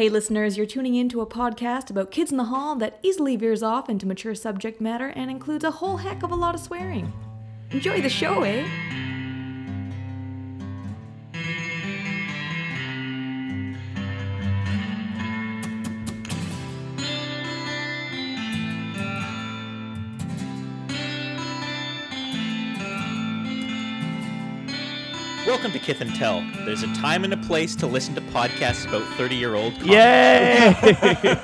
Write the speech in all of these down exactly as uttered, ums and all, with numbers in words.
Hey listeners, you're tuning in to a podcast about Kids in the Hall that easily veers off into mature subject matter and includes a whole heck of a lot of swearing. Enjoy the show, eh? Welcome to Kith and Tell. There's a time and a place to listen to podcasts about thirty-year-old comics.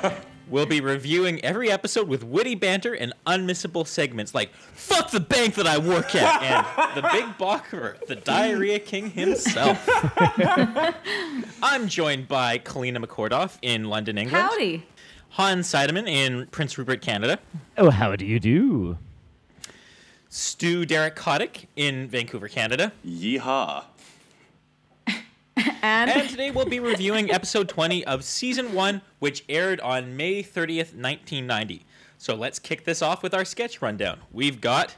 Yay! We'll be reviewing every episode with witty banter and unmissable segments like "Fuck the bank that I work at" and "The Big Balker, the Diarrhea King himself." I'm joined by Kalina McCordoff in London, England. Howdy. Hans Seidemann in Prince Rupert, Canada. Oh, how do you do? Stu Derek Kotick in Vancouver, Canada. Yeehaw. And? and today we'll be reviewing episode twenty of season one, which aired on May thirtieth, nineteen ninety. So let's kick this off with our sketch rundown. We've got,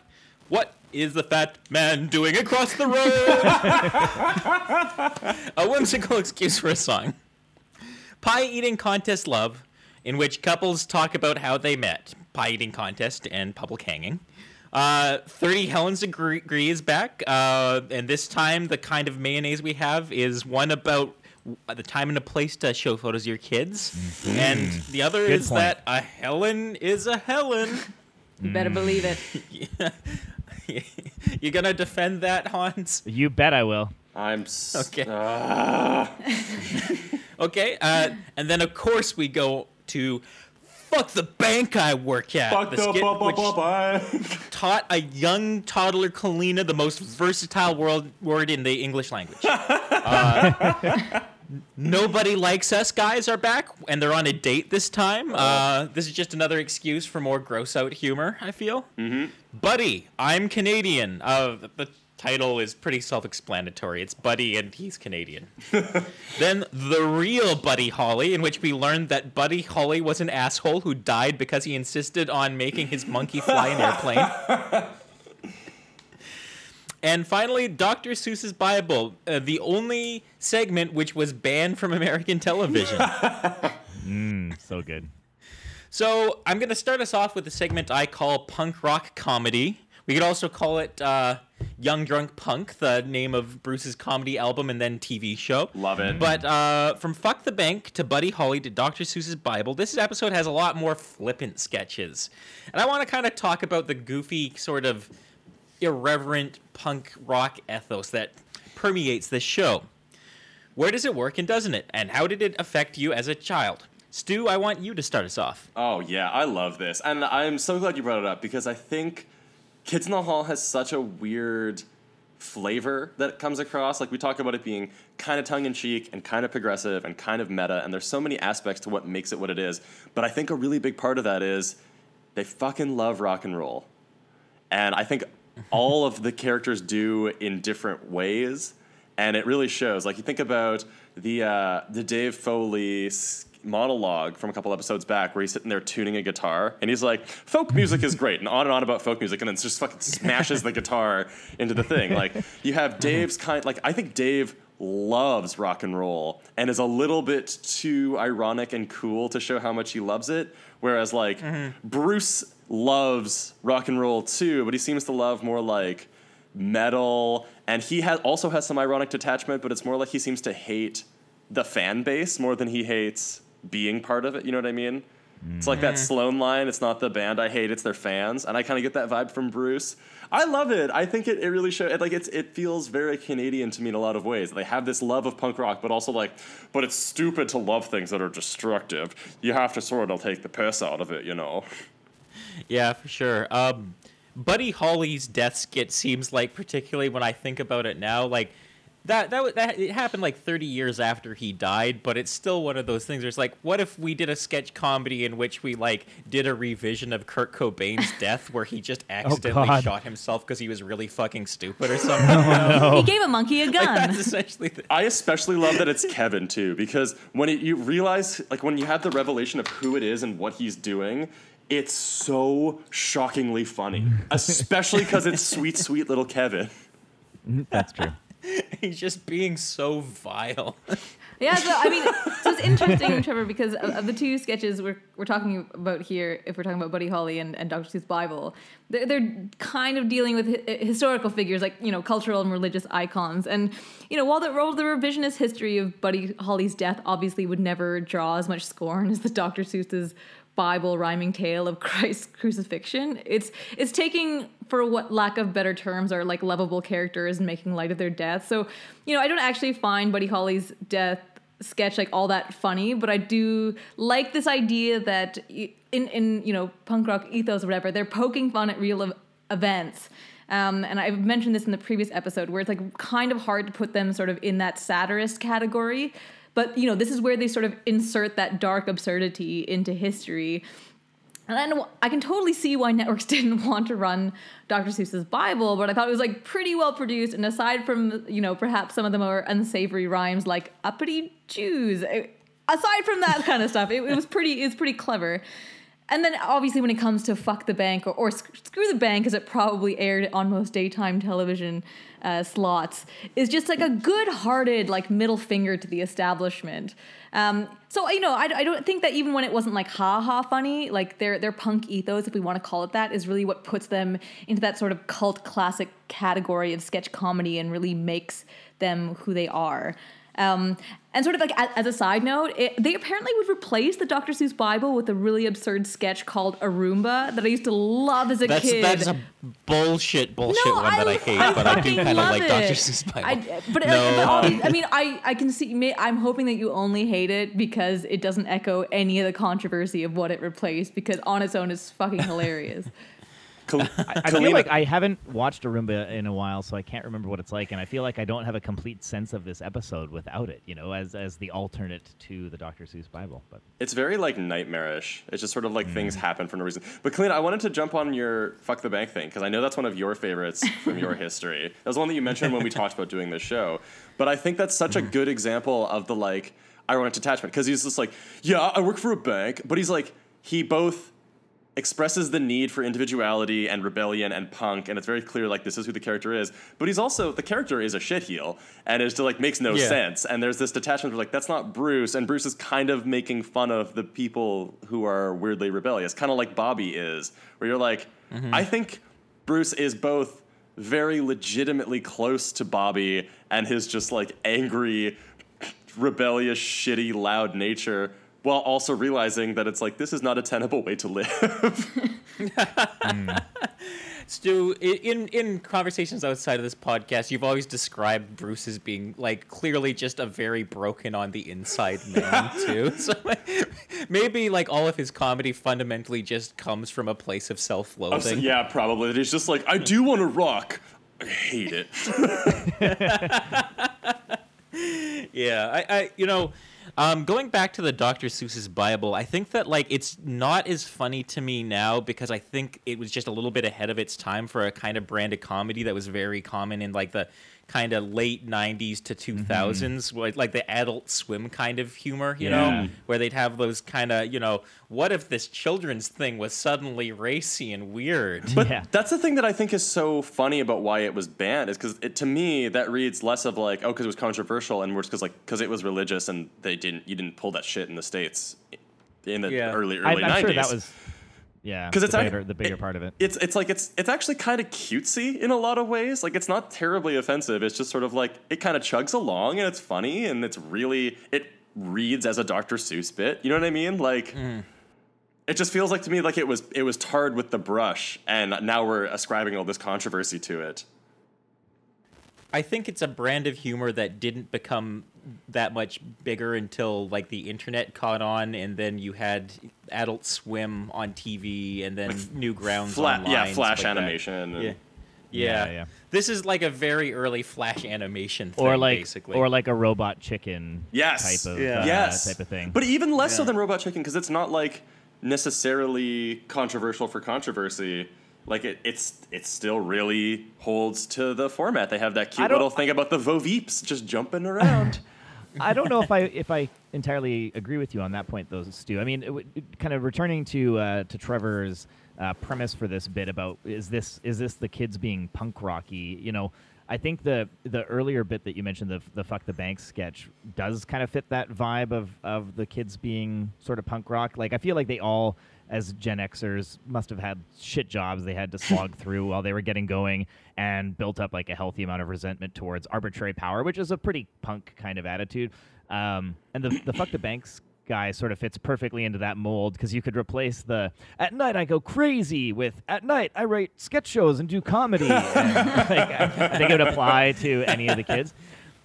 what is the fat man doing across the road? A whimsical excuse for a song. Pie eating contest love, in which couples talk about how they met. Pie eating contest and public hanging. Uh, thirty Helen's Degree is back, uh, and this time the kind of mayonnaise we have is one about the time and a place to show photos of your kids, mm. and the other Good is point. that a Helen is a Helen. You better believe it. Yeah. You're gonna defend that, Hans? You bet I will. I'm s- okay. Uh... okay, uh, and then of course we go to. Fuck the bank I work at. Fuck the, the skit bu- bu- bu- which taught a young toddler Kalina the most versatile world word in the English language. Uh, nobody likes us guys are back, and they're on a date this time. Uh, this is just another excuse for more gross-out humor, I feel. Mm-hmm. Buddy, I'm Canadian. Uh, the, the title is pretty self-explanatory. It's Buddy and he's Canadian. Then the real Buddy Holly, in which we learned that Buddy Holly was an asshole who died because he insisted on making his monkey fly an airplane. And finally, Doctor Seuss's Bible, uh, the only segment which was banned from American television. mm, so good. So I'm going to start us off with a segment I call Punk Rock Comedy. We could also call it uh, Young Drunk Punk, the name of Bruce's comedy album and then T V show. Love it. But uh, from Fuck the Bank to Buddy Holly to Doctor Seuss's Bible, this episode has a lot more flippant sketches. And I want to kind of talk about the goofy, sort of irreverent punk rock ethos that permeates this show. Where does it work and doesn't it? And how did it affect you as a child? Stu, I want you to start us off. Oh, yeah, I love this. And I'm so glad you brought it up because I think Kids in the Hall has such a weird flavor that it comes across. Like, we talk about it being kind of tongue-in-cheek and kind of progressive and kind of meta, and there's so many aspects to what makes it what it is. But I think a really big part of that is they fucking love rock and roll. And I think all of the characters do in different ways, and it really shows. Like, you think about the uh, the Dave Foley monologue from a couple episodes back where he's sitting there tuning a guitar and he's like, folk music is great, and on and on about folk music, and then just fucking smashes the guitar into the thing. Like, you have Dave's kind, like, I think Dave loves rock and roll and is a little bit too ironic and cool to show how much he loves it, whereas, like, mm-hmm. Bruce loves rock and roll too, but he seems to love more like metal, and he has also has some ironic detachment, but it's more like he seems to hate the fan base more than he hates being part of it, you know what I mean? Mm. It's like that Sloan line, it's not the band I hate, it's their fans, and I kind of get that vibe from Bruce. I love it. I think it, it really shows, it, like, it's, it feels very Canadian to me in a lot of ways. They have this love of punk rock, but also, like, but it's stupid to love things that are destructive. You have to sort of take the piss out of it, you know? Yeah, for sure. Um, Buddy Holly's death skit seems like, particularly when I think about it now, like, That that that it happened like thirty years after he died, but it's still one of those things where it's like, what if we did a sketch comedy in which we, like, did a revision of Kurt Cobain's death where he just accidentally oh shot himself because he was really fucking stupid or something? Oh, no. He gave a monkey a gun. Like, that's essentially the- I especially love that it's Kevin too, because when it, you realize, like, when you have the revelation of who it is and what he's doing, it's so shockingly funny, especially because it's sweet, sweet little Kevin. That's true. He's just being so vile. Yeah, so I mean, so was interesting, Trevor, because of, of the two sketches we're we're talking about here, if we're talking about Buddy Holly and, and Doctor Seuss Bible, they're, they're kind of dealing with hi- historical figures, like, you know, cultural and religious icons. And, you know, while the, while the revisionist history of Buddy Holly's death obviously would never draw as much scorn as the Doctor Seuss's Bible rhyming tale of Christ's crucifixion, it's it's taking, for what lack of better terms are like lovable characters, and making light of their death. So, you know, I don't actually find Buddy Holly's death sketch like all that funny, but I do like this idea that in in you know punk rock ethos or whatever, they're poking fun at real events. Um, and I've mentioned this in the previous episode, where it's like kind of hard to put them sort of in that satirist category. But, you know, this is where they sort of insert that dark absurdity into history. And then I can totally see why networks didn't want to run Doctor Seuss's Bible, but I thought it was, like, pretty well produced. And aside from, you know, perhaps some of the more unsavory rhymes like uppity Jews, it, aside from that kind of stuff, it, it was pretty, it was pretty clever. And then obviously when it comes to Fuck the Bank or, or Screw the Bank, as it probably aired on most daytime television uh, slots, is just like a good-hearted like middle finger to the establishment. Um, so, you know, I, I don't think that even when it wasn't like ha-ha funny, like their their punk ethos, if we want to call it that, is really what puts them into that sort of cult classic category of sketch comedy and really makes them who they are. Um, and sort of like as, as a side note, it, they apparently would replace the Doctor Seuss Bible with a really absurd sketch called A Roomba that I used to love as a that's, kid. That's a bullshit, bullshit no, one I, that I hate, I but I do kind of like it. Doctor Seuss Bible. I, but no. like, but all these, I mean, I, I can see, may, I'm hoping that you only hate it because it doesn't echo any of the controversy of what it replaced, because on its own it's fucking hilarious. Kal- I, I feel like I haven't watched A Roomba in a while, so I can't remember what it's like, and I feel like I don't have a complete sense of this episode without it, you know, as as the alternate to the Doctor Seuss Bible. But it's very, like, nightmarish. It's just sort of like mm. things happen for no reason. But, Kalina, I wanted to jump on your Fuck the Bank thing, because I know that's one of your favorites from your history. That was one that you mentioned when we talked about doing this show. But I think that's such a good example of the, like, ironic detachment, because he's just like, yeah, I work for a bank, but he's like, he both expresses the need for individuality and rebellion and punk, and it's very clear, like, this is who the character is, but he's also, the character is a shitheel, and it's just, like, makes no yeah. sense, and there's this detachment where, like, that's not Bruce, and Bruce is kind of making fun of the people who are weirdly rebellious, kind of like Bobby is, where you're like, mm-hmm. I think Bruce is both very legitimately close to Bobby and his just, like, angry, rebellious, shitty, loud nature, while also realizing that it's like, this is not a tenable way to live. mm. Stu, in, in conversations outside of this podcast, you've always described Bruce as being, like, clearly just a very broken on the inside man, too. So, like, maybe, like, all of his comedy fundamentally just comes from a place of self-loathing. So, yeah, probably. He's just like, I do want to rock. I hate it. yeah, I, I, you know... Um, going back to the Doctor Seuss's Bible, I think that, like, it's not as funny to me now because I think it was just a little bit ahead of its time for a kind of brand of comedy that was very common in, like, the kind of late nineties to two thousands, mm-hmm. like the Adult Swim kind of humor, you yeah. know, where they'd have those kind of, you know, what if this children's thing was suddenly racy and weird? But yeah. that's the thing that I think is so funny about why it was banned, is because to me that reads less of like, oh, because it was controversial and worse because like because it was religious and they didn't you didn't pull that shit in the States in the yeah. early early I'm, I'm nineties. Sure that was Yeah, because it's bigger, the bigger it, part of it. It's it's like it's it's actually kind of cutesy in a lot of ways. Like it's not terribly offensive. It's just sort of like it kind of chugs along and it's funny and it's really it reads as a Doctor Seuss bit. You know what I mean? Like mm. it just feels like to me like it was it was tarred with the brush and now we're ascribing all this controversy to it. I think it's a brand of humor that didn't become that much bigger until like the internet caught on, and then you had Adult Swim on T V, and then like Newgrounds fla- online. Yeah, Flash like animation. Yeah. Yeah. yeah, yeah. This is like a very early Flash animation thing, or like, basically, or like a Robot Chicken. Yes. Type of yeah. uh, yes. type of thing. But even less yeah. so than Robot Chicken, because it's not like necessarily controversial for controversy. Like, it it's it still really holds to the format. They have that cute little thing about the Voveeps just jumping around. I don't know if I if I entirely agree with you on that point, though, Stu. I mean, it, it, kind of returning to uh, to Trevor's uh, premise for this bit about, is this is this the kids being punk rocky, you know, I think the the earlier bit that you mentioned, the the Fuck the Bank sketch, does kind of fit that vibe of, of the kids being sort of punk rock. Like, I feel like they all, as Gen Xers, must have had shit jobs they had to slog through while they were getting going, and built up like a healthy amount of resentment towards arbitrary power, which is a pretty punk kind of attitude. Um, and the the Fuck the Bank guy sort of fits perfectly into that mold, because you could replace the "at night I go crazy" with "at night I write sketch shows and do comedy." And, like, I, I think it would apply to any of the kids.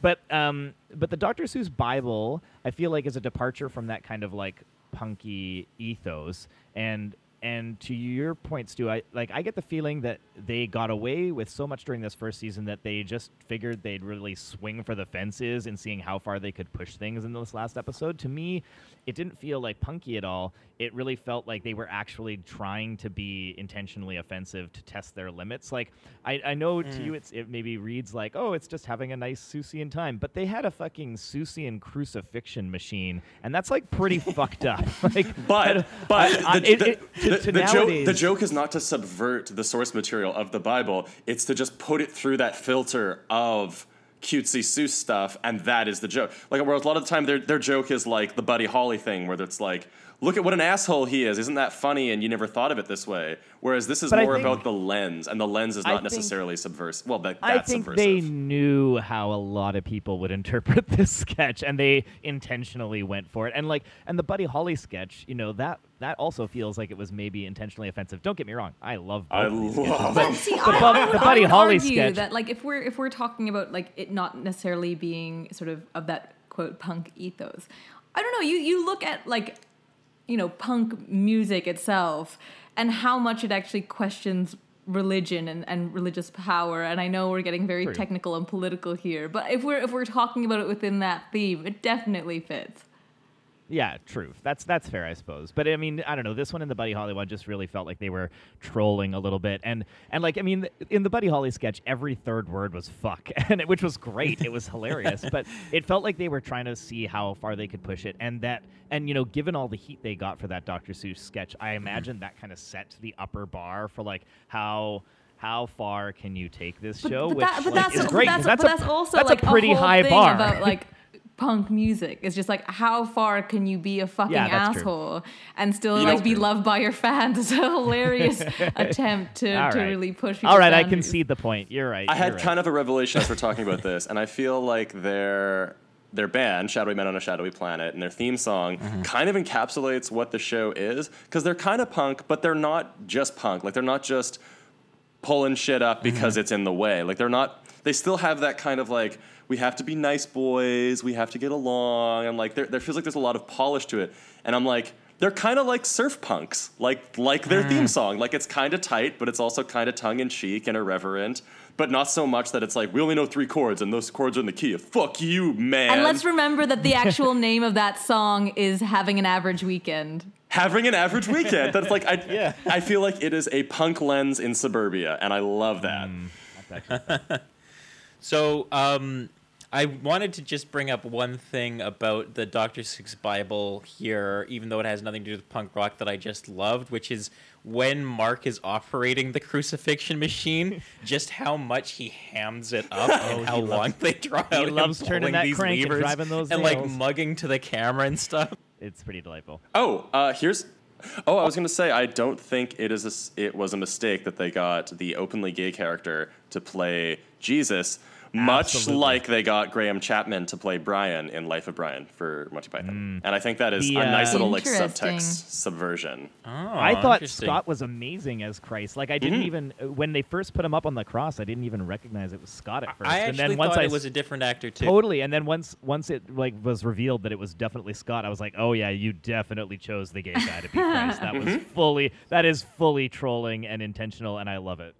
But um, but the Doctor Seuss Bible, I feel like, is a departure from that kind of like punky ethos. And and to your point, Stu, I like I get the feeling that they got away with so much during this first season that they just figured they'd really swing for the fences and seeing how far they could push things in this last episode. To me, it didn't feel like punky at all. It really felt like they were actually trying to be intentionally offensive to test their limits. Like I, I know mm. to you it's it maybe reads like, oh, it's just having a nice Seussian time. But they had a fucking Seussian crucifixion machine, and that's like pretty fucked up. Like But but I, I, the, it, the, it, to, the, the, joke, the joke is not to subvert the source material of the Bible. It's to just put it through that filter of cutesy Seuss stuff, and that is the joke. Like, whereas a lot of the time their their joke is like the Buddy Holly thing, where it's like, look at what an asshole he is. Isn't that funny? And you never thought of it this way. Whereas this is but more about the lens, and the lens is not I necessarily subversive. Well, that, that's subversive. I think subversive. They knew how a lot of people would interpret this sketch, and they intentionally went for it. And like, and the Buddy Holly sketch, you know, that that also feels like it was maybe intentionally offensive. Don't get me wrong, I love both I of these love but See, the, I, bu- I would, the Buddy I would Holly argue sketch. That like, if we're if we're talking about like it not necessarily being sort of of that quote punk ethos, I don't know. You you look at like. you know, punk music itself and how much it actually questions religion and, and religious power. And I know we're getting very True. technical and political here, but if we're if we're talking about it within that theme, it definitely fits. Yeah, truth. That's that's fair, I suppose. But I mean, I don't know. This one and the Buddy Holly one just really felt like they were trolling a little bit. And and like, I mean, in the Buddy Holly sketch, every third word was "fuck," and it, which was great. It was hilarious. But it felt like they were trying to see how far they could push it. And that, and you know, given all the heat they got for that Doctor Seuss sketch, I imagine that kind of set the upper bar for like how. How far can you take this but, show? But, which, that, but like, that's is a, great. That's, that's, a, that's also that's like a pretty a whole high thing bar about like punk music. It's just like, how far can you be a fucking yeah, asshole true. and still you like be true. loved by your fans? It's a hilarious attempt to, right. to really push. All right, boundaries. I concede the point. You're right. I you're had right. kind of a revelation as we're talking about this, and I feel like their their band, Shadowy Men on a Shadowy Planet, and their theme song mm-hmm. kind of encapsulates what the show is, because they're kind of punk, but they're not just punk. Like, they're not just pulling shit up because mm-hmm. it's in the way. Like, they're not, they still have that kind of like, we have to be nice boys, we have to get along, and like, there there feels like there's a lot of polish to it. And I'm like, they're kind of like surf punks, like like their mm. theme song. Like, it's kind of tight, but it's also kind of tongue-in-cheek and irreverent, but not so much that it's like, we only know three chords, and those chords are in the key of "fuck you, man." And let's remember that the actual name of that song is "Having an Average Weekend." Having an average weekend. That's like, I, yeah. I feel like it is a punk lens in suburbia, and I love that. Mm, that's actually fun. So um, I wanted to just bring up one thing about the Doctor Seuss Bible here, even though it has nothing to do with punk rock, that I just loved, which is when Mark is operating the crucifixion machine, just how much he hams it up oh, and how long loves, they draw out. He loves turning that crank and driving those and nails. Like mugging to the camera and stuff. It's pretty delightful. Oh, uh, here's. Oh, I was gonna say, I don't think it is. A, it was a mistake that they got the openly gay character to play Jesus, much Absolutely. like they got Graham Chapman to play Brian in Life of Brian for Monty Python. Mm. And I think that is yeah. a nice little like subtext subversion. Oh, I thought Scott was amazing as Christ. Like, I didn't mm-hmm. even, when they first put him up on the cross, I didn't even recognize it was Scott at first. I and actually then once thought I, it was a different actor too. Totally. And then once once it like was revealed that it was definitely Scott, I was like, oh yeah, you definitely chose the gay guy to be Christ. That was mm-hmm. fully, that is fully trolling and intentional, and I love it.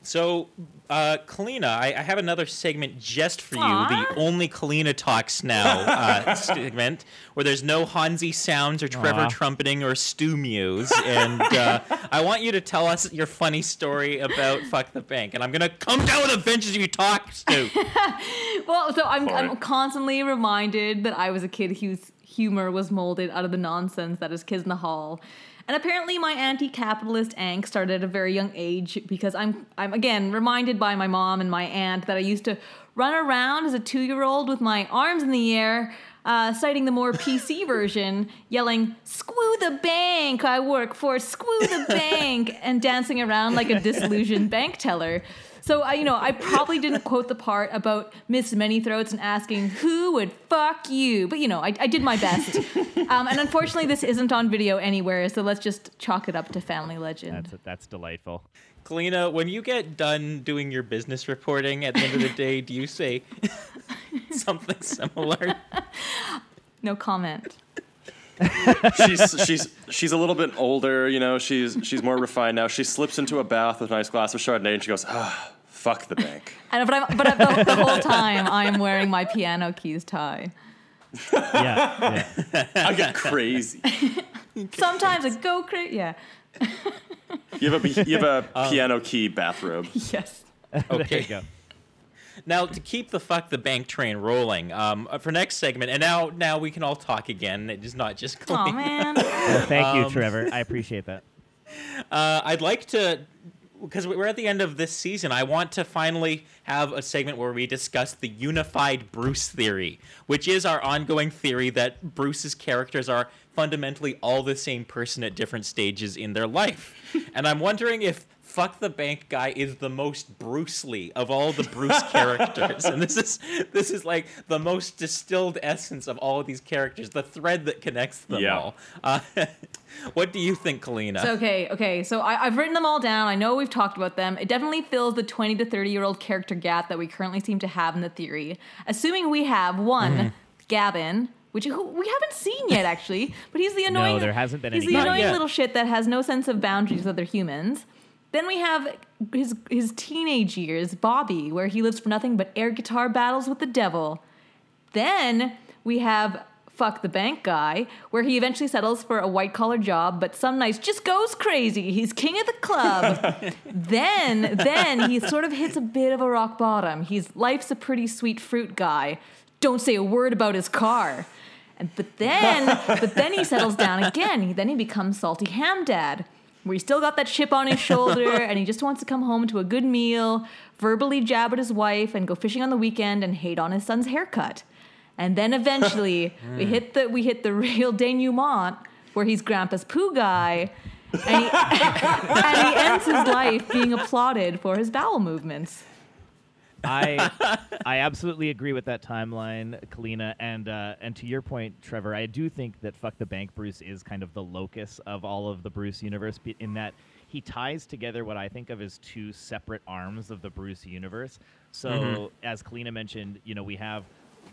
So, uh, Kalina, I, I have another segment just for Aww. you, the only Kalina Talks Now uh, segment, where there's no Hansi sounds or Trevor Aww. trumpeting or Stu mews, and uh, I want you to tell us your funny story about Fuck the Bank, and I'm going to come down with a bench as you talk, Stu. Well, so I'm, I'm constantly reminded that I was a kid whose humor was molded out of the nonsense that is Kids in the Hall. And apparently my anti-capitalist angst started at a very young age because I'm, I'm again, reminded by my mom and my aunt that I used to run around as a two-year-old with my arms in the air, uh, citing the more P C version, yelling, "Screw the bank I work for, screw the bank," and dancing around like a disillusioned bank teller. So, I, you know, I probably didn't quote the part about Miss Manythroats and asking, "Who would fuck you?" But, you know, I, I did my best. Um, and unfortunately, this isn't on video anywhere, so let's just chalk it up to family legend. That's, a, that's delightful. Kalina, when you get done doing your business reporting at the end of the day, do you say something similar? No comment. she's she's she's a little bit older, you know. She's she's more refined now. She slips into a bath with a nice glass of Chardonnay, and she goes, "Ah, fuck the bank." And but I'm, but the, the whole time I'm wearing my piano keys tie. Yeah, yeah. I get crazy. Sometimes I go crazy. Yeah. You have a you have a um, piano key bathrobe. Yes. Okay. There you go. Now, to keep the fuck the bank train rolling, um, for next segment, and now now we can all talk again. It is not just Kalina. Oh, man. Well, thank um, you, Trevor. I appreciate that. Uh, I'd like to, because we're at the end of this season, I want to finally have a segment where we discuss the unified Bruce theory, which is our ongoing theory that Bruce's characters are fundamentally all the same person at different stages in their life. And I'm wondering if fuck the bank guy is the most Bruce Lee of all the Bruce characters. And this is this is like the most distilled essence of all of these characters, the thread that connects them yeah. all. Uh, what do you think, Kalina? So, okay, okay. So I, I've written them all down. I know we've talked about them. It definitely fills the twenty to thirty-year-old character gap that we currently seem to have in the theory. Assuming we have, one, mm. Gavin, which who we haven't seen yet, actually. But he's the annoying, no, there hasn't been he's any the annoying yet. little shit that has no sense of boundaries with other humans. Then we have his his teenage years, Bobby, where he lives for nothing but air guitar battles with the devil. Then we have fuck the bank guy, where he eventually settles for a white-collar job, but some nights just goes crazy. He's king of the club. then, then he sort of hits a bit of a rock bottom. He's life's a pretty sweet fruit guy. Don't say a word about his car. And, but then, but then he settles down again. He, then he becomes salty ham dad, where he still got that chip on his shoulder and he just wants to come home to a good meal, verbally jab at his wife, and go fishing on the weekend and hate on his son's haircut. And then eventually we hit the we hit the real denouement where he's Grandpa's poo guy and he, and he ends his life being applauded for his bowel movements. I I absolutely agree with that timeline, Kalina, and uh, and to your point, Trevor, I do think that fuck the bank Bruce is kind of the locus of all of the Bruce universe, in that he ties together what I think of as two separate arms of the Bruce universe. So, mm-hmm. as Kalina mentioned, you know, we have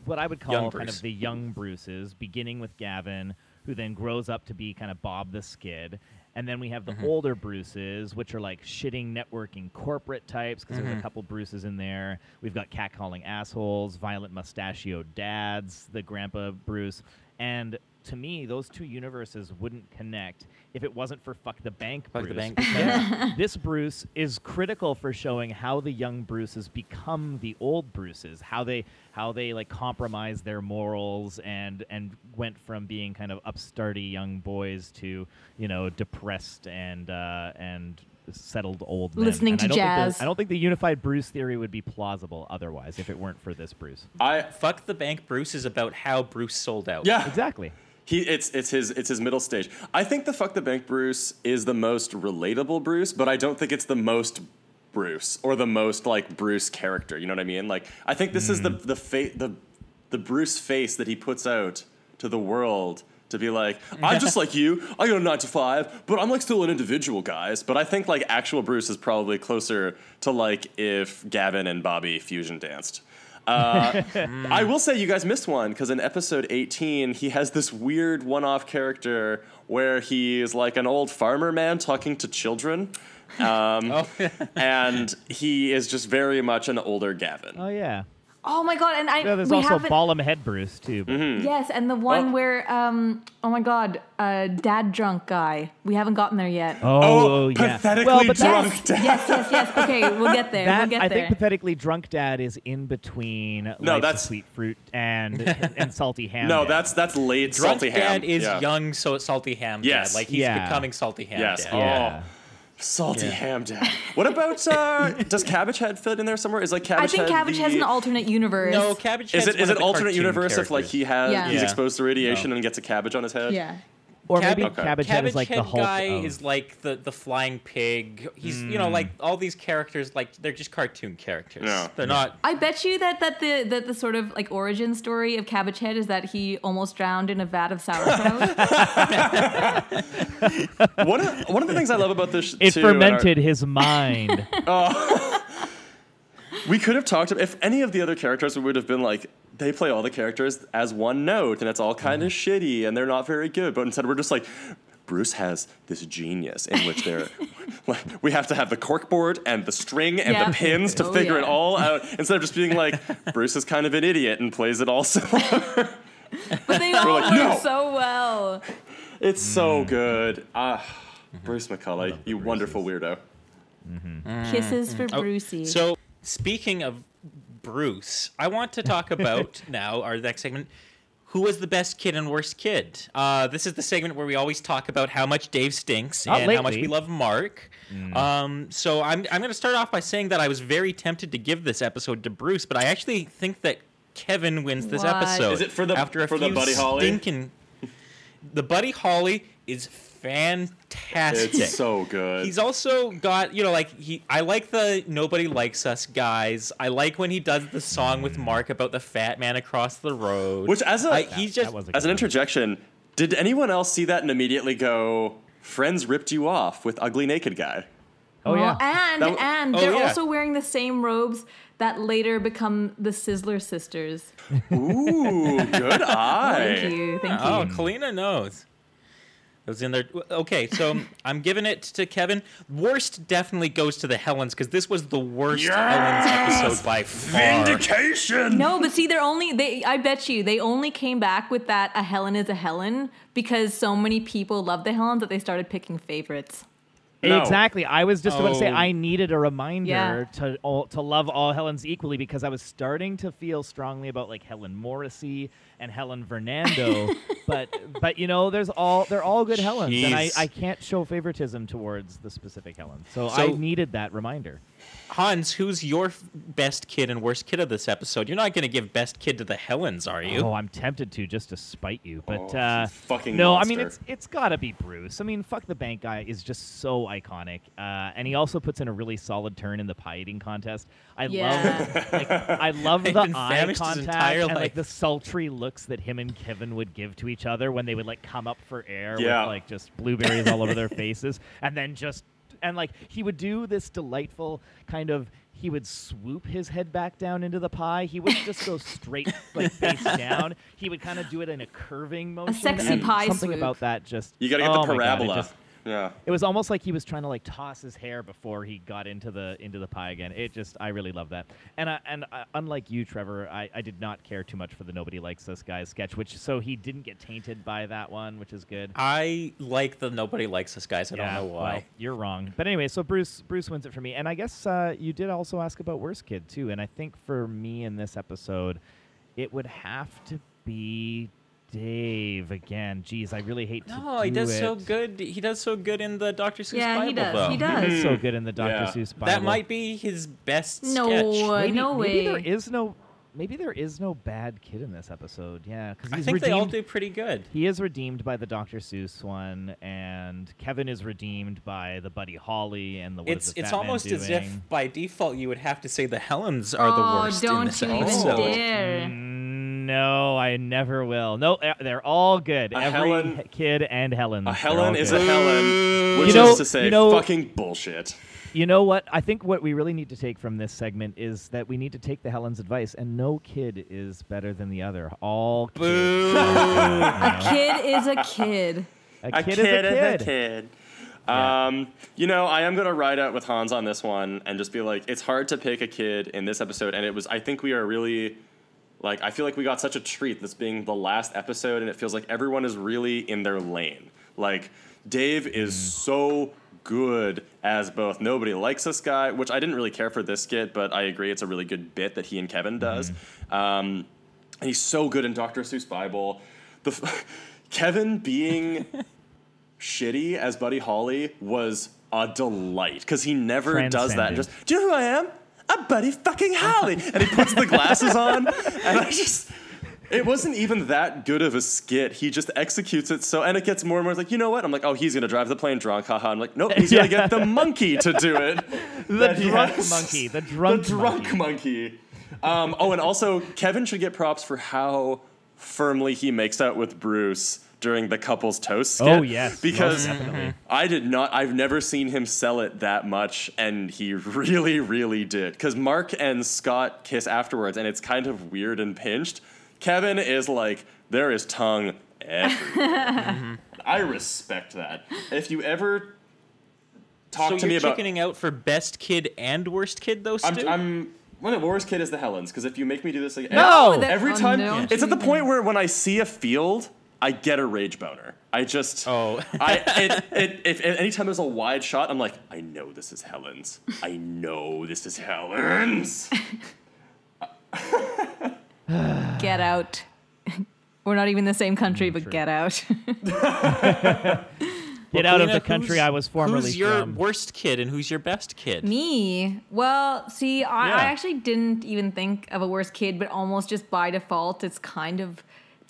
what I would call kind of the young Bruces, beginning with Gavin, who then grows up to be kind of Bob the Skid. And then we have the mm-hmm. older Bruces, which are like shitting, networking, corporate types, because mm-hmm. there's a couple Bruces in there. We've got catcalling assholes, violent mustachioed dads, the Grandpa Bruce. And to me, those two universes wouldn't connect if it wasn't for Fuck the Bank Fuck Bruce. The bank. Yeah. This Bruce is critical for showing how the young Bruces become the old Bruces, how they how they like compromise their morals and and went from being kind of upstarty young boys to, you know, depressed and uh, and settled old men. Listening and to I jazz. The, I don't think the unified Bruce theory would be plausible otherwise if it weren't for this Bruce. I Fuck the Bank Bruce is about how Bruce sold out. Yeah, exactly. He it's it's his it's his middle stage. I think the fuck the bank Bruce is the most relatable Bruce, but I don't think it's the most Bruce or the most like Bruce character. You know what I mean? Like I think this mm. is the the fa- the the Bruce face that he puts out to the world to be like, I'm just like you. I go nine to five, but I'm like still an individual, guys. But I think like actual Bruce is probably closer to like if Gavin and Bobby fusion danced. Uh, I will say you guys missed one, because in episode eighteen, he has this weird one-off character where he's like an old farmer man talking to children. Um, oh. And he is just very much an older Gavin. Oh, yeah. Oh my god! And I yeah, there's we also haven't... Ballum Head Bruce too. Mm-hmm. Yes, and the one oh. where um oh my god, uh, dad drunk guy. We haven't gotten there yet. Oh, oh yeah. Pathetically well, but drunk yes, dad. Yes, yes, yes. Okay, we'll get there. That, we'll get I there. I think pathetically drunk dad is in between. No, Life that's sweet fruit and and salty ham. No, dad. that's that's late drunk salty ham. Drunk dad is yeah. young, so it's salty ham. Yes, dad. like he's yeah. becoming salty ham. Yes. Dad. Oh. Yeah. Salty yeah. ham dad. What about, uh, does Cabbage Head fit in there somewhere? Is like Cabbage Head I think Head Cabbage the... has an alternate universe. No, Cabbage Head is it, is it alternate universe characters. If like he has, yeah. he's yeah. exposed to radiation no. and gets a cabbage on his head? Yeah. Or Cab- maybe okay. Cabbage Head is like Head the Hulk. Cabbage Head guy oh. is like the, the flying pig. He's, mm. you know, like all these characters, like they're just cartoon characters. No. They're yeah. not... I bet you that, that the that the sort of like origin story of Cabbage Head is that he almost drowned in a vat of sauerkraut. one, of, one of the things I love about this sh- It too, fermented our... his mind. oh. We could have talked, if any of the other characters, we would have been like, they play all the characters as one note, and it's all kind of mm. shitty, and they're not very good. But instead, we're just like, Bruce has this genius in which they're, like, we have to have the corkboard and the string and yeah. the pins to oh, figure yeah. it all out, instead of just being like, Bruce is kind of an idiot and plays it all similar. But they all like, no. work so well. It's mm. so good. Ah, mm-hmm. Bruce McCullough, you Bruce's. wonderful weirdo. Mm-hmm. Mm. Kisses for oh. Brucey. So, speaking of Bruce, I want to talk about now our next segment, who was the best kid and worst kid. Uh, this is the segment where we always talk about how much Dave stinks Not and lately. how much we love Mark. Mm. Um, so I'm I'm going to start off by saying that I was very tempted to give this episode to Bruce, but I actually think that Kevin wins this what? episode. Is it for the after a for few the Buddy Holly? Stinking, the Buddy Holly is fantastic. It's so good. He's also got, you know, like he. I like the nobody likes us guys. I like when he does the song with Mark about the fat man across the road. Which as a I, that, he's just a as an interjection. Did anyone else see that and immediately go, "Friends ripped you off" with Ugly Naked Guy? Oh yeah, well, and w- and oh, they're yeah. also wearing the same robes that later become the Sizzler sisters. Ooh, good eye. Thank you, thank you. Oh, Kalina knows. It was in there. Okay, so I'm giving it to Kevin. Worst definitely goes to the Helens, because this was the worst yes! Helens episode by far. Vindication! No, but see, they're only, they. I bet you, they only came back with that a Helen is a Helen because so many people loved the Helens that they started picking favorites. No. Exactly. I was just oh. about to say I needed a reminder yeah. to all, to love all Helens equally, because I was starting to feel strongly about like Helen Morrissey and Helen Vernando, but but you know, there's all they're all good Helens, Jeez. and I, I can't show favoritism towards the specific Helen, so, so I needed that reminder. Hans, who's your f- best kid and worst kid of this episode? You're not going to give best kid to the Helens, are you? Oh, I'm tempted to just to spite you, but oh, uh, fucking no. Monster. I mean, it's it's got to be Bruce. I mean, fuck the bank guy is just so iconic, uh, and he also puts in a really solid turn in the pie eating contest. I yeah. love, like, I love the eye contact and like the sultry looks that him and Kevin would give to each other when they would like come up for air yeah. with like just blueberries all over their faces, and then just. And, like, he would do this delightful kind of, he would swoop his head back down into the pie. He wouldn't just go straight, like, face down. He would kind of do it in a curving motion. A sexy and pie Something swoop. About that just... You got to get oh the parabola. God, it, just, yeah. it was almost like he was trying to, like, toss his hair before he got into the into the pie again. It just, I really love that. And I, and I, unlike you, Trevor, I, I did not care too much for the Nobody Likes Us Guys sketch, which so he didn't get tainted by that one, which is good. I like the Nobody Likes Us Guys. I yeah, don't know why. Well, you're wrong. But anyway, so Bruce Bruce wins it for me. And I guess uh, you did also ask about Worst Kid, too. And I think for me in this episode, it would have to be... Dave again. Jeez, I really hate to No, do he does it. so good. He does so good in the Doctor Seuss yeah, Bible. Yeah, he does. Though. He does. He does so good in the Doctor yeah. Seuss Bible. That might be his best no, sketch. Maybe, no way. Maybe there is no Maybe there is no bad kid in this episode. Yeah, because I think redeemed. they all do pretty good. He is redeemed by the Doctor Seuss one, and Kevin is redeemed by the Buddy Holly and the. What it's is the it's Fat almost Man doing? As if by default you would have to say the Helens are oh, the worst don't in this you episode. Even dare. Mm, no, I never will. No, they're all good. A Every Helen, kid and Helen. A Helen is good. a Helen, which you know, is to say you know, fucking bullshit. You know what? I think what we really need to take from this segment is that we need to take the Helen's advice, and no kid is better than the other. All kids. Boo. A kid is a kid. A kid, a kid is a kid. Is a kid. Yeah. Um, you know, I am going to ride out with Hans on this one and just be like, it's hard to pick a kid in this episode. And it was, I think we are really, like, I feel like we got such a treat this being the last episode, and it feels like everyone is really in their lane. Like, Dave is mm. so good as both Nobody Likes This Guy, which I didn't really care for this skit, but I agree it's a really good bit that he and Kevin does. Mm. Um, and he's so good in Doctor Seuss Bible. The f- Kevin being... shitty as Buddy Holly was a delight because he never does that. Just, do you know who I am? I'm Buddy fucking Holly, and he puts the glasses on, and I just, it wasn't even that good of a skit. He just executes it so, and it gets more and more like, you know what? I'm like, oh, he's gonna drive the plane drunk, haha. I'm like, nope, he's yeah. gonna get the monkey to do it. the drunk has, monkey, the drunk, the drunk monkey. monkey. Um, oh, and also Kevin should get props for how firmly he makes out with Bruce during the couple's toast skit. Oh, yes. Because I did not, I've never seen him sell it that much, and he really, really did. Because Mark and Scott kiss afterwards, and it's kind of weird and pinched. Kevin is like, there is tongue everywhere. I respect that. If you ever talk so to me about... So you're chickening out for best kid and worst kid, though, Stu? I'm... I'm One of the worst kid is the Helens, because if you make me do this... Like, no! Every, every oh, time... No. It's at the point where when I see a field... I get a rage boner. I just, oh, I, it, it, if, if anytime there's a wide shot, I'm like, I know this is Helen's. I know this is Helen's. Get out. We're not even the same country, but get out. Get out of the country I was formerly from. Who's your worst kid and who's your best kid? Me? Well, see, I, yeah. I actually didn't even think of a worst kid, but almost just by default, it's kind of...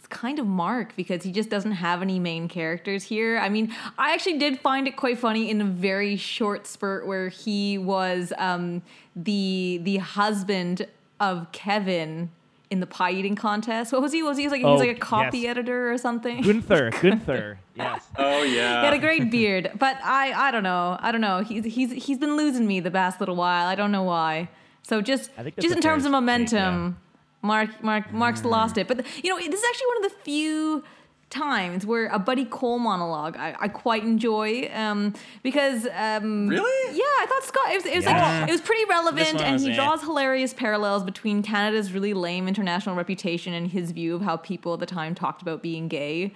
kind of Mark, because he just doesn't have any main characters here. I mean, I actually did find it quite funny in a very short spurt where he was um, the the husband of Kevin in the pie eating contest. What was he? Was he, was like, oh, he was like a copy yes. editor or something? Gunther, Gunther, yes. Oh yeah. He had a great beard, but I I don't know, I don't know. He's he's he's been losing me the past little while. I don't know why. So just just in terms of momentum. Thing, yeah. Mark, Mark, Mark's mm. lost it. But, the, you know, this is actually one of the few times where a Buddy Cole monologue I, I quite enjoy um, because... Um, really? Yeah, I thought Scott... It was, it was, yeah. like, it was pretty relevant, and he it. draws hilarious parallels between Canada's really lame international reputation and his view of how people at the time talked about being gay.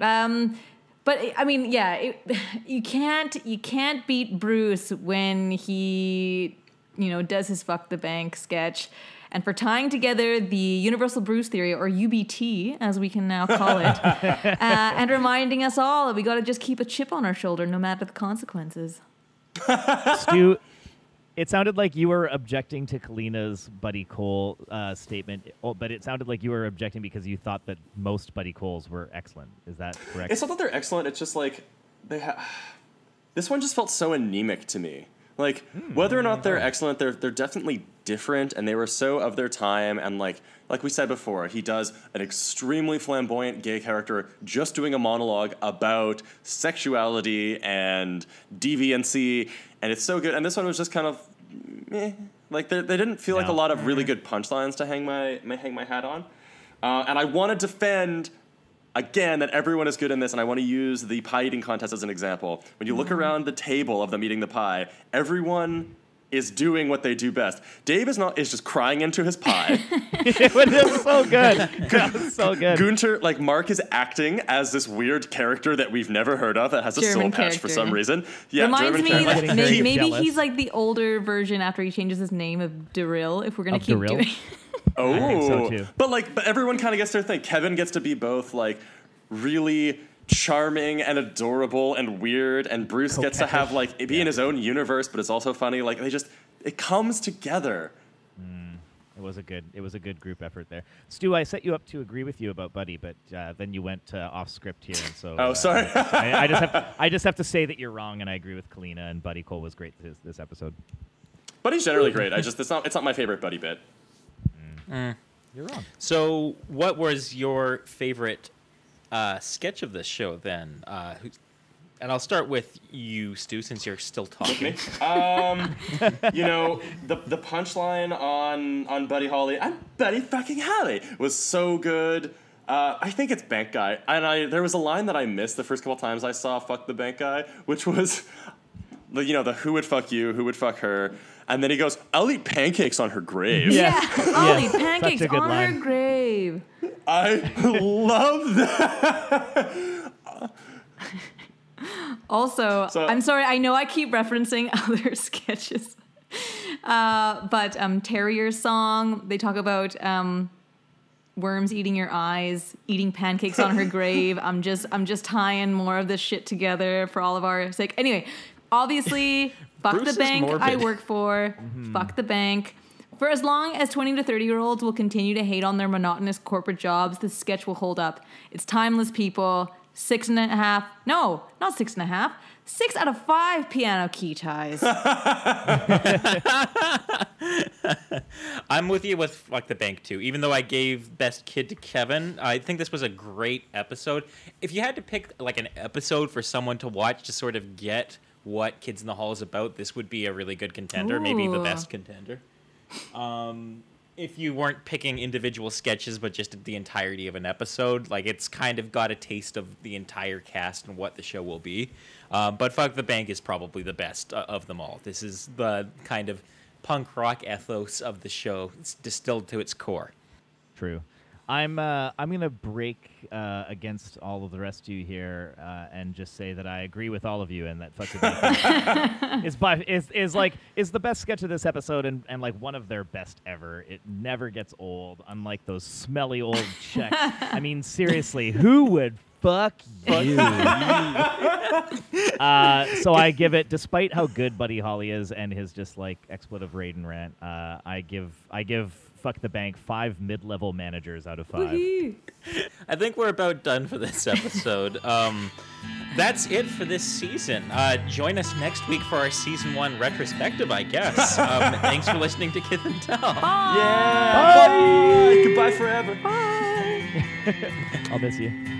Um, but, I mean, yeah, it, you can't you can't beat Bruce when he, you know, does his fuck the bank sketch. And for tying together the Universal Bruce Theory, or U B T, as we can now call it, uh, and reminding us all that we got to just keep a chip on our shoulder, no matter the consequences. Stu, it sounded like you were objecting to Kalina's Buddy Cole uh, statement, but it sounded like you were objecting because you thought that most Buddy Coles were excellent. Is that correct? It's not that they're excellent. It's just like they ha- this one just felt so anemic to me. Like, whether or not they're excellent, they're they're definitely different, and they were so of their time, and like like we said before, he does an extremely flamboyant gay character just doing a monologue about sexuality and deviancy, and it's so good. And this one was just kind of meh. Like, they they didn't feel no. like a lot of really good punchlines to hang my, my hang my hat on. Uh, and I want to defend... Again, that everyone is good in this, and I want to use the pie eating contest as an example. When you look around the table of them eating the pie, everyone is doing what they do best. Dave is not is just crying into his pie. It was so good. That was so good. Gunther, like Mark, is acting as this weird character that we've never heard of that has a German soul character. Patch for some reason. Yeah, reminds German me character. That maybe, maybe he's like the older version after he changes his name of Duril. If we're gonna of keep Duril? doing. Oh, I think so too. But like, but everyone kind of gets their thing. Kevin gets to be both like really charming and adorable and weird, and Bruce Coquettish. Gets to have like be yeah. in his own universe, but it's also funny. Like they just it comes together. Mm, it was a good it was a good group effort there. Stu, I set you up to agree with you about Buddy, but uh, then you went uh, off script here, and so oh, uh, sorry. I, I just have to, I just have to say that you're wrong, and I agree with Kalina, and Buddy Cole was great this, this episode. Buddy's generally great. I just it's not it's not my favorite Buddy bit. Mm. You're wrong. So, what was your favorite uh, sketch of this show then? Uh, who, and I'll start with you, Stu, since you're still talking. um, you know, the the punchline on on Buddy Holly, I'm Buddy fucking Holly, was so good. Uh, I think it's Bank Guy. And I there was a line that I missed the first couple times I saw Fuck the Bank Guy, which was, you know, the who would fuck you, who would fuck her. And then he goes, I'll eat pancakes on her grave. Yeah, yeah. I'll eat pancakes on line. her grave. I love that. Also, so, I'm sorry, I know I keep referencing other sketches. Uh, but um, Terrier's song, they talk about um, worms eating your eyes, eating pancakes on her grave. I'm just I'm just tying more of this shit together for all of our sake. Anyway, obviously, fuck Bruce the bank morbid. I work for. Mm-hmm. Fuck the bank. For as long as twenty to thirty-year-olds will continue to hate on their monotonous corporate jobs, this sketch will hold up. It's timeless, people. Six and a half. No, not six and a half. Six out of five piano key ties. I'm with you with like the bank too. Even though I gave Best Kid to Kevin, I think this was a great episode. If you had to pick like an episode for someone to watch to sort of get what Kids in the Hall is about, this would be a really good contender. Ooh. Maybe the best contender. Um, if you weren't picking individual sketches, but just the entirety of an episode, like it's kind of got a taste of the entire cast and what the show will be. Uh, but Fuck the Bank is probably the best uh, of them all. This is the kind of punk rock ethos of the show. It's distilled to its core. True. I'm uh, I'm going to break uh, against all of the rest of you here uh, and just say that I agree with all of you and that Fuck the Bank is, by, is, is, like, is the best sketch of this episode and, and like one of their best ever. It never gets old, unlike those smelly old checks. I mean, seriously, who would fuck you? uh, so I give it, despite how good Buddy Holly is and his just like expletive Raiden rant, uh, I give I give... Fuck the Bank, five mid-level managers out of five. Wee-hee. I think we're about done for this episode. um, that's it for this season. Uh, join us next week for our season one retrospective, I guess. Um, thanks for listening to Kith and Tell. Bye. Yeah. Bye. Bye. Goodbye forever. Bye. I'll miss you.